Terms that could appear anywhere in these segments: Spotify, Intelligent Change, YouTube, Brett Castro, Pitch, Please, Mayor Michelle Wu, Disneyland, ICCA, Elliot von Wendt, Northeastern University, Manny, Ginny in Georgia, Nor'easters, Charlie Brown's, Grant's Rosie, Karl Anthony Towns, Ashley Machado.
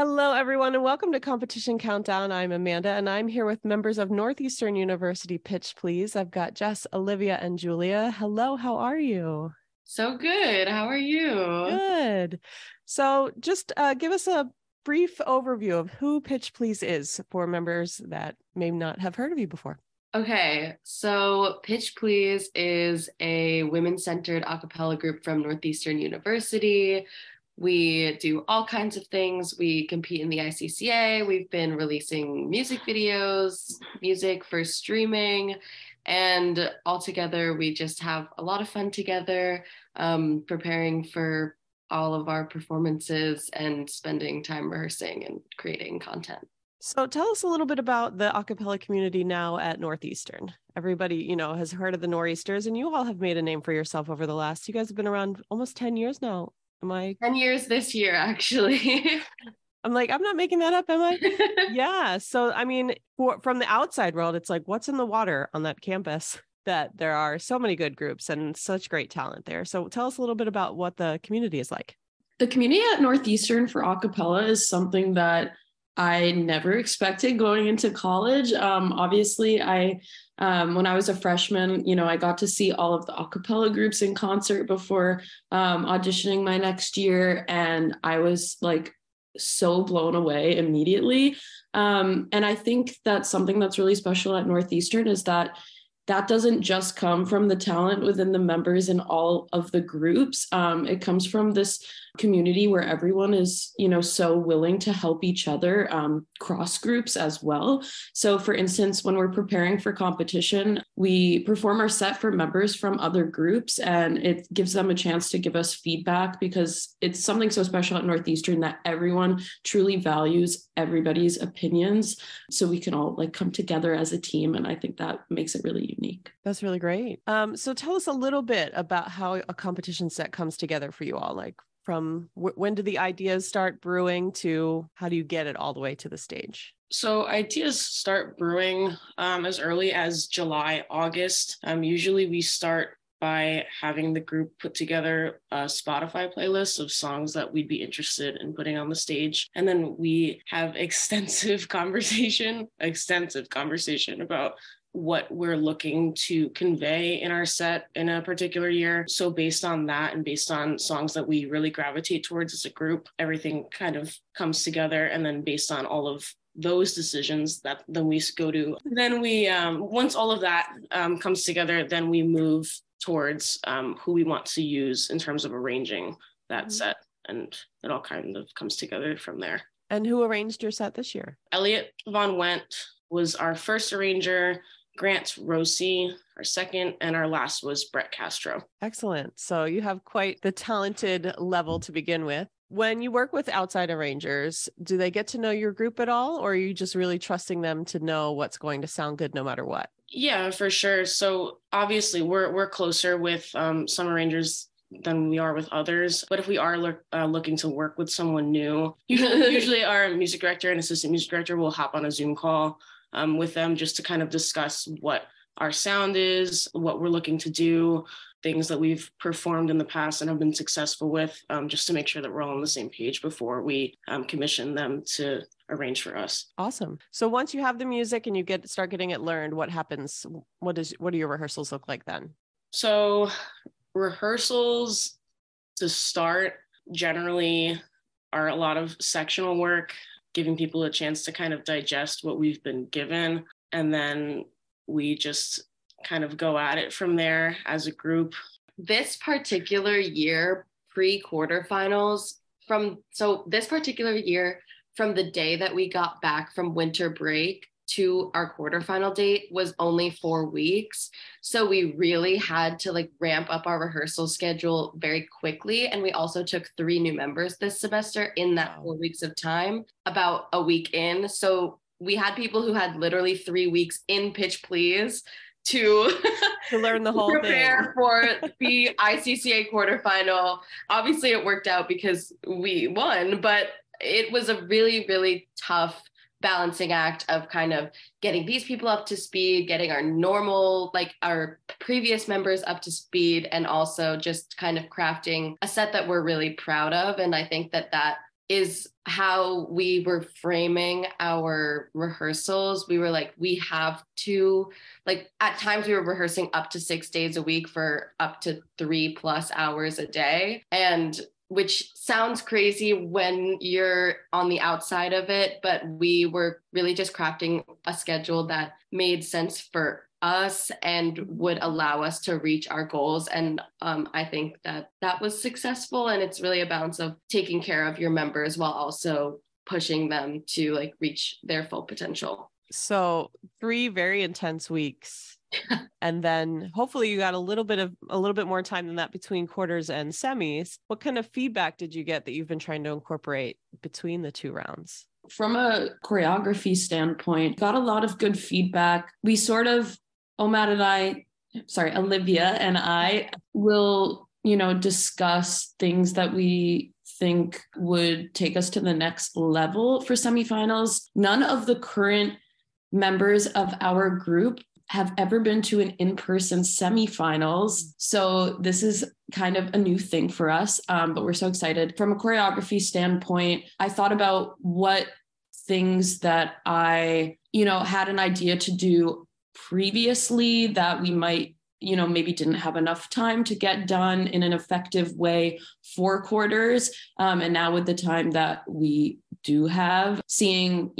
Hello, everyone, and welcome to Competition Countdown. I'm Amanda, and I'm here with members of Northeastern University Pitch, Please. I've got Jess, Olivia, and Julia. Hello, how are you? So good. How are you? Good. So just give us a brief overview of who Pitch, Please is for members that may not have heard of you before. Okay, so Pitch, Please is a women-centered a cappella group from Northeastern University. We do all kinds of things. We compete in the ICCA. We've been releasing music videos, music for streaming, and all together, we just have a lot of fun together, preparing for all of our performances and spending time rehearsing and creating content. So tell us a little bit about the a cappella community now at Northeastern. Everybody, has heard of the Nor'easters, and you all have made a name for yourself over the last, you guys have been around almost 10 years now. Am I 10 years this year, actually? I'm like, I'm not making that up, am I? Yeah. So, I mean, from the outside world, it's like, what's in the water on that campus that there are so many good groups and such great talent there. So tell us a little bit about what the community is like. The community at Northeastern for a cappella is something that I never expected going into college. Obviously, when I was a freshman, I got to see all of the a cappella groups in concert before auditioning my next year. And I was like so blown away immediately. And I think that's something that's really special at Northeastern is that doesn't just come from the talent within the members in all of the groups. It comes from this community where everyone is, so willing to help each other cross groups as well. So for instance, when we're preparing for competition, we perform our set for members from other groups, and it gives them a chance to give us feedback because it's something so special at Northeastern that everyone truly values everybody's opinions. So we can all come together as a team. And I think that makes it really unique. That's really great. So tell us a little bit about how a competition set comes together for you all. From when do the ideas start brewing to how do you get it all the way to the stage? So ideas start brewing as early as July, August. Usually we start by having the group put together a Spotify playlist of songs that we'd be interested in putting on the stage. And then we have extensive conversation about what we're looking to convey in our set in a particular year. So based on that and based on songs that we really gravitate towards as a group, everything kind of comes together. And then based on all of those decisions once all of that comes together, then we move towards who we want to use in terms of arranging that set. And it all kind of comes together from there. And who arranged your set this year? Elliot von Wendt was our first arranger. Grant's Rosie, our second, and our last was Brett Castro. Excellent. So you have quite the talented level to begin with. When you work with outside arrangers, do they get to know your group at all, or are you just really trusting them to know what's going to sound good no matter what? Yeah, for sure. So obviously we're closer with some arrangers than we are with others. But if we are looking to work with someone new, usually our music director and assistant music director will hop on a Zoom call with them just to kind of discuss what our sound is, what we're looking to do, things that we've performed in the past and have been successful with, just to make sure that we're all on the same page before we commission them to arrange for us. Awesome. So once you have the music and you start getting it learned, what happens? What do your rehearsals look like then? So rehearsals to start generally are a lot of sectional work, giving people a chance to kind of digest what we've been given. And then we just kind of go at it from there as a group. This particular year, from the day that we got back from winter break to our quarterfinal date was only 4 weeks. So we really had to ramp up our rehearsal schedule very quickly. And we also took 3 new members this semester in that 4 weeks of time, about a week in. So we had people who had literally 3 weeks in Pitch Please to learn the whole prepare thing for the ICCA quarterfinal. Obviously it worked out because we won, but it was a really, really tough balancing act of kind of getting these people up to speed, getting our our previous members up to speed, and also just kind of crafting a set that we're really proud of. And I think that is how we were framing our rehearsals. We were like, we have to, like, at times we were rehearsing up to 6 days a week for up to 3+ hours a day. And which sounds crazy when you're on the outside of it, but we were really just crafting a schedule that made sense for us and would allow us to reach our goals. And I think that was successful. And it's really a balance of taking care of your members while also pushing them to like reach their full potential. So 3 very intense weeks. And then hopefully you got a little bit more time than that between quarters and semis. What kind of feedback did you get that you've been trying to incorporate between the 2 rounds? From a choreography standpoint, got a lot of good feedback. We sort of, Olivia and I will, discuss things that we think would take us to the next level for semifinals. None of the current members of our group have ever been to an in-person semifinals. So this is kind of a new thing for us, but we're so excited. From a choreography standpoint, I thought about what things that I, had an idea to do previously that we might, maybe didn't have enough time to get done in an effective way for quarters. And now with the time that we do have, seeing,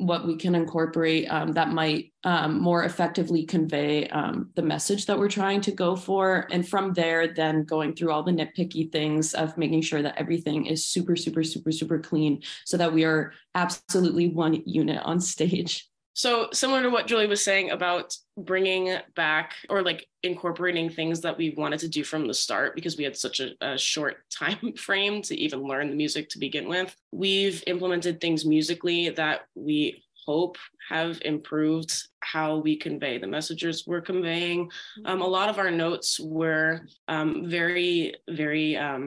what we can incorporate that might more effectively convey the message that we're trying to go for. And from there, then going through all the nitpicky things of making sure that everything is super, super, super, super clean so that we are absolutely one unit on stage. So similar to what Julie was saying about bringing back or like incorporating things that we wanted to do from the start, because we had such a short time frame to even learn the music to begin with, we've implemented things musically that we hope have improved how we convey the messages we're conveying. A lot of our notes were a very broad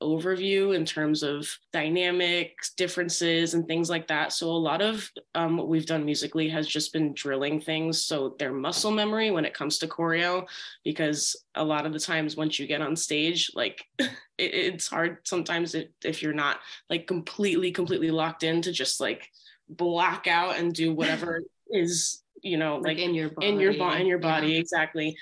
overview in terms of dynamics, differences, and things like that. So a lot of what we've done musically has just been drilling things. So their muscle memory when it comes to choreo, because a lot of the times once you get on stage, like it's hard sometimes if you're not like completely locked in to just like block out and do whatever is in your body yeah. Exactly.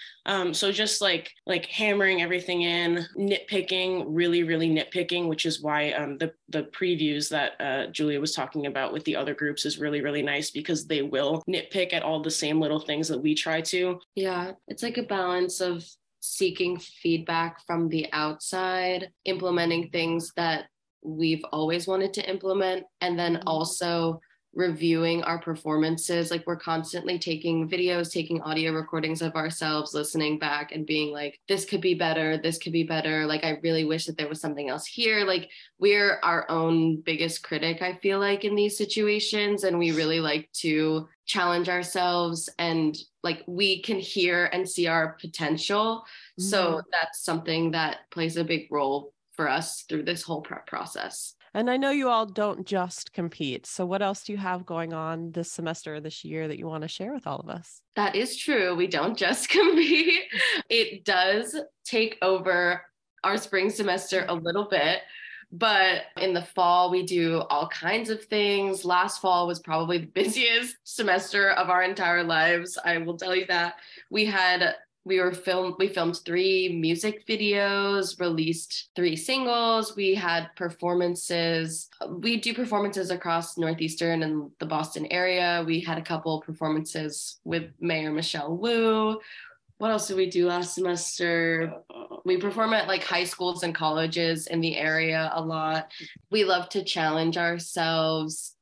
So just like hammering everything in, really nitpicking, which is why the previews that Julia was talking about with the other groups is really, really nice, because they will nitpick at all the same little things that we try to. Yeah, it's like a balance of seeking feedback from the outside, implementing things that we've always wanted to implement, and then also reviewing our performances. Like, we're constantly taking videos, taking audio recordings of ourselves, listening back and being like, this could be better. Like, I really wish that there was something else here. Like, we're our own biggest critic, I feel like, in these situations. And we really like to challenge ourselves, and like we can hear and see our potential. Mm-hmm. So that's something that plays a big role for us through this whole prep process. And I know you all don't just compete. So what else do you have going on this semester or this year that you want to share with all of us? That is true. We don't just compete. It does take over our spring semester a little bit, but in the fall, we do all kinds of things. Last fall was probably the busiest semester of our entire lives. I will tell you that. We filmed 3 music videos, released 3 singles. We had performances. We do performances across Northeastern and the Boston area. We had a couple performances with Mayor Michelle Wu. What else did we do last semester? We perform at like high schools and colleges in the area a lot. We love to challenge ourselves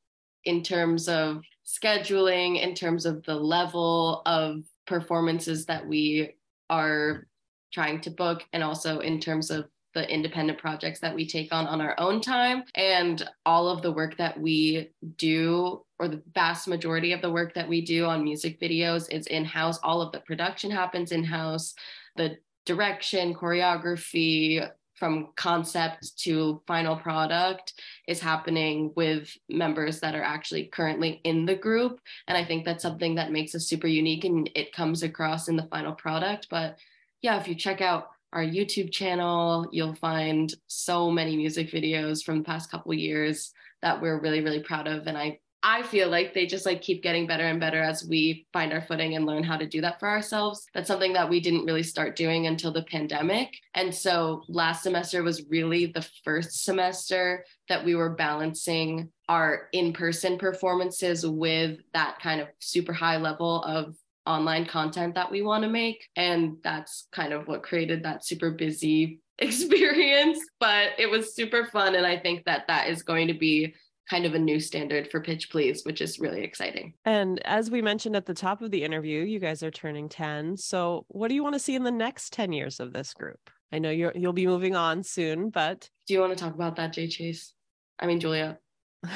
in terms of scheduling, in terms of the level of performances that we are trying to book, and also in terms of the independent projects that we take on our own time. And all of the work that we do, or the vast majority of the work that we do on music videos, is in-house. All of the production happens in-house, the direction, choreography, from concept to final product is happening with members that are actually currently in the group. And I think that's something that makes us super unique, and it comes across in the final product. But yeah, if you check out our YouTube channel. You'll find so many music videos from the past couple years that we're really, really proud of. And I feel like they just like keep getting better and better as we find our footing and learn how to do that for ourselves. That's something that we didn't really start doing until the pandemic. And so last semester was really the first semester that we were balancing our in-person performances with that kind of super high level of online content that we want to make. And that's kind of what created that super busy experience, but it was super fun. And I think that that is going to be kind of a new standard for Pitch, Please, which is really exciting. And as we mentioned at the top of the interview, you guys are turning 10. So what do you want to see in the next 10 years of this group? I know you'll be moving on soon, but... Do you want to talk about that, Jay Chase? I mean, Julia.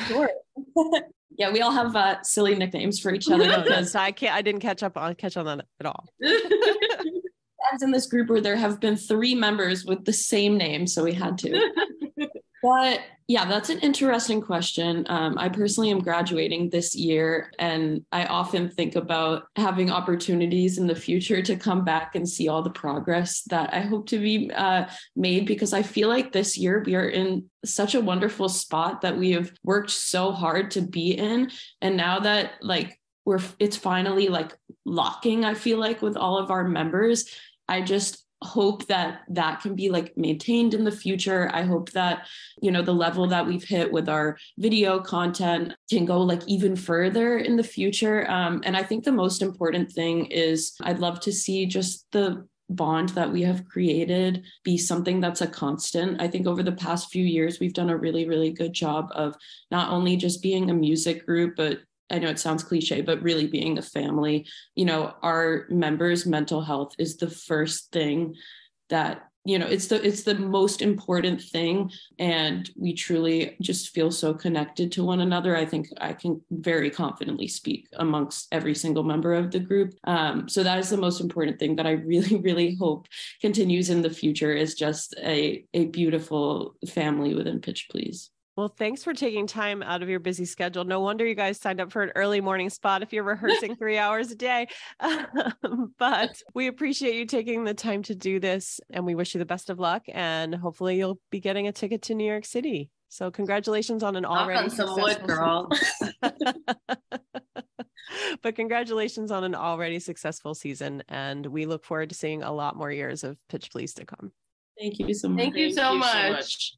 Sure. Yeah, we all have silly nicknames for each other. Because I didn't catch on that at all. As in this group where there have been 3 members with the same name, so we had to. But yeah, that's an interesting question. I personally am graduating this year, and I often think about having opportunities in the future to come back and see all the progress that I hope to be made, because I feel like this year we are in such a wonderful spot that we have worked so hard to be in. And now that like it's finally like locking, I feel like with all of our members, I just hope that that can be like maintained in the future. I hope that, you know, the level that we've hit with our video content can go like even further in the future. And I think the most important thing is I'd love to see just the bond that we have created be something that's a constant. I think over the past few years, we've done a really, really good job of not only just being a music group, but I know it sounds cliche, but really being a family. You know, our members' mental health is the first thing that, you know, it's the most important thing. And we truly just feel so connected to one another. I think I can very confidently speak amongst every single member of the group. So that is the most important thing that I really, really hope continues in the future, is just a beautiful family within Pitch, Please. Well, thanks for taking time out of your busy schedule. No wonder you guys signed up for an early morning spot if you're rehearsing 3 hours a day. But we appreciate you taking the time to do this, and we wish you the best of luck, and hopefully you'll be getting a ticket to New York City. So congratulations on an already successful But congratulations on an already successful season, and we look forward to seeing a lot more years of Pitch Please to come. Thank you so much. Thank you so much.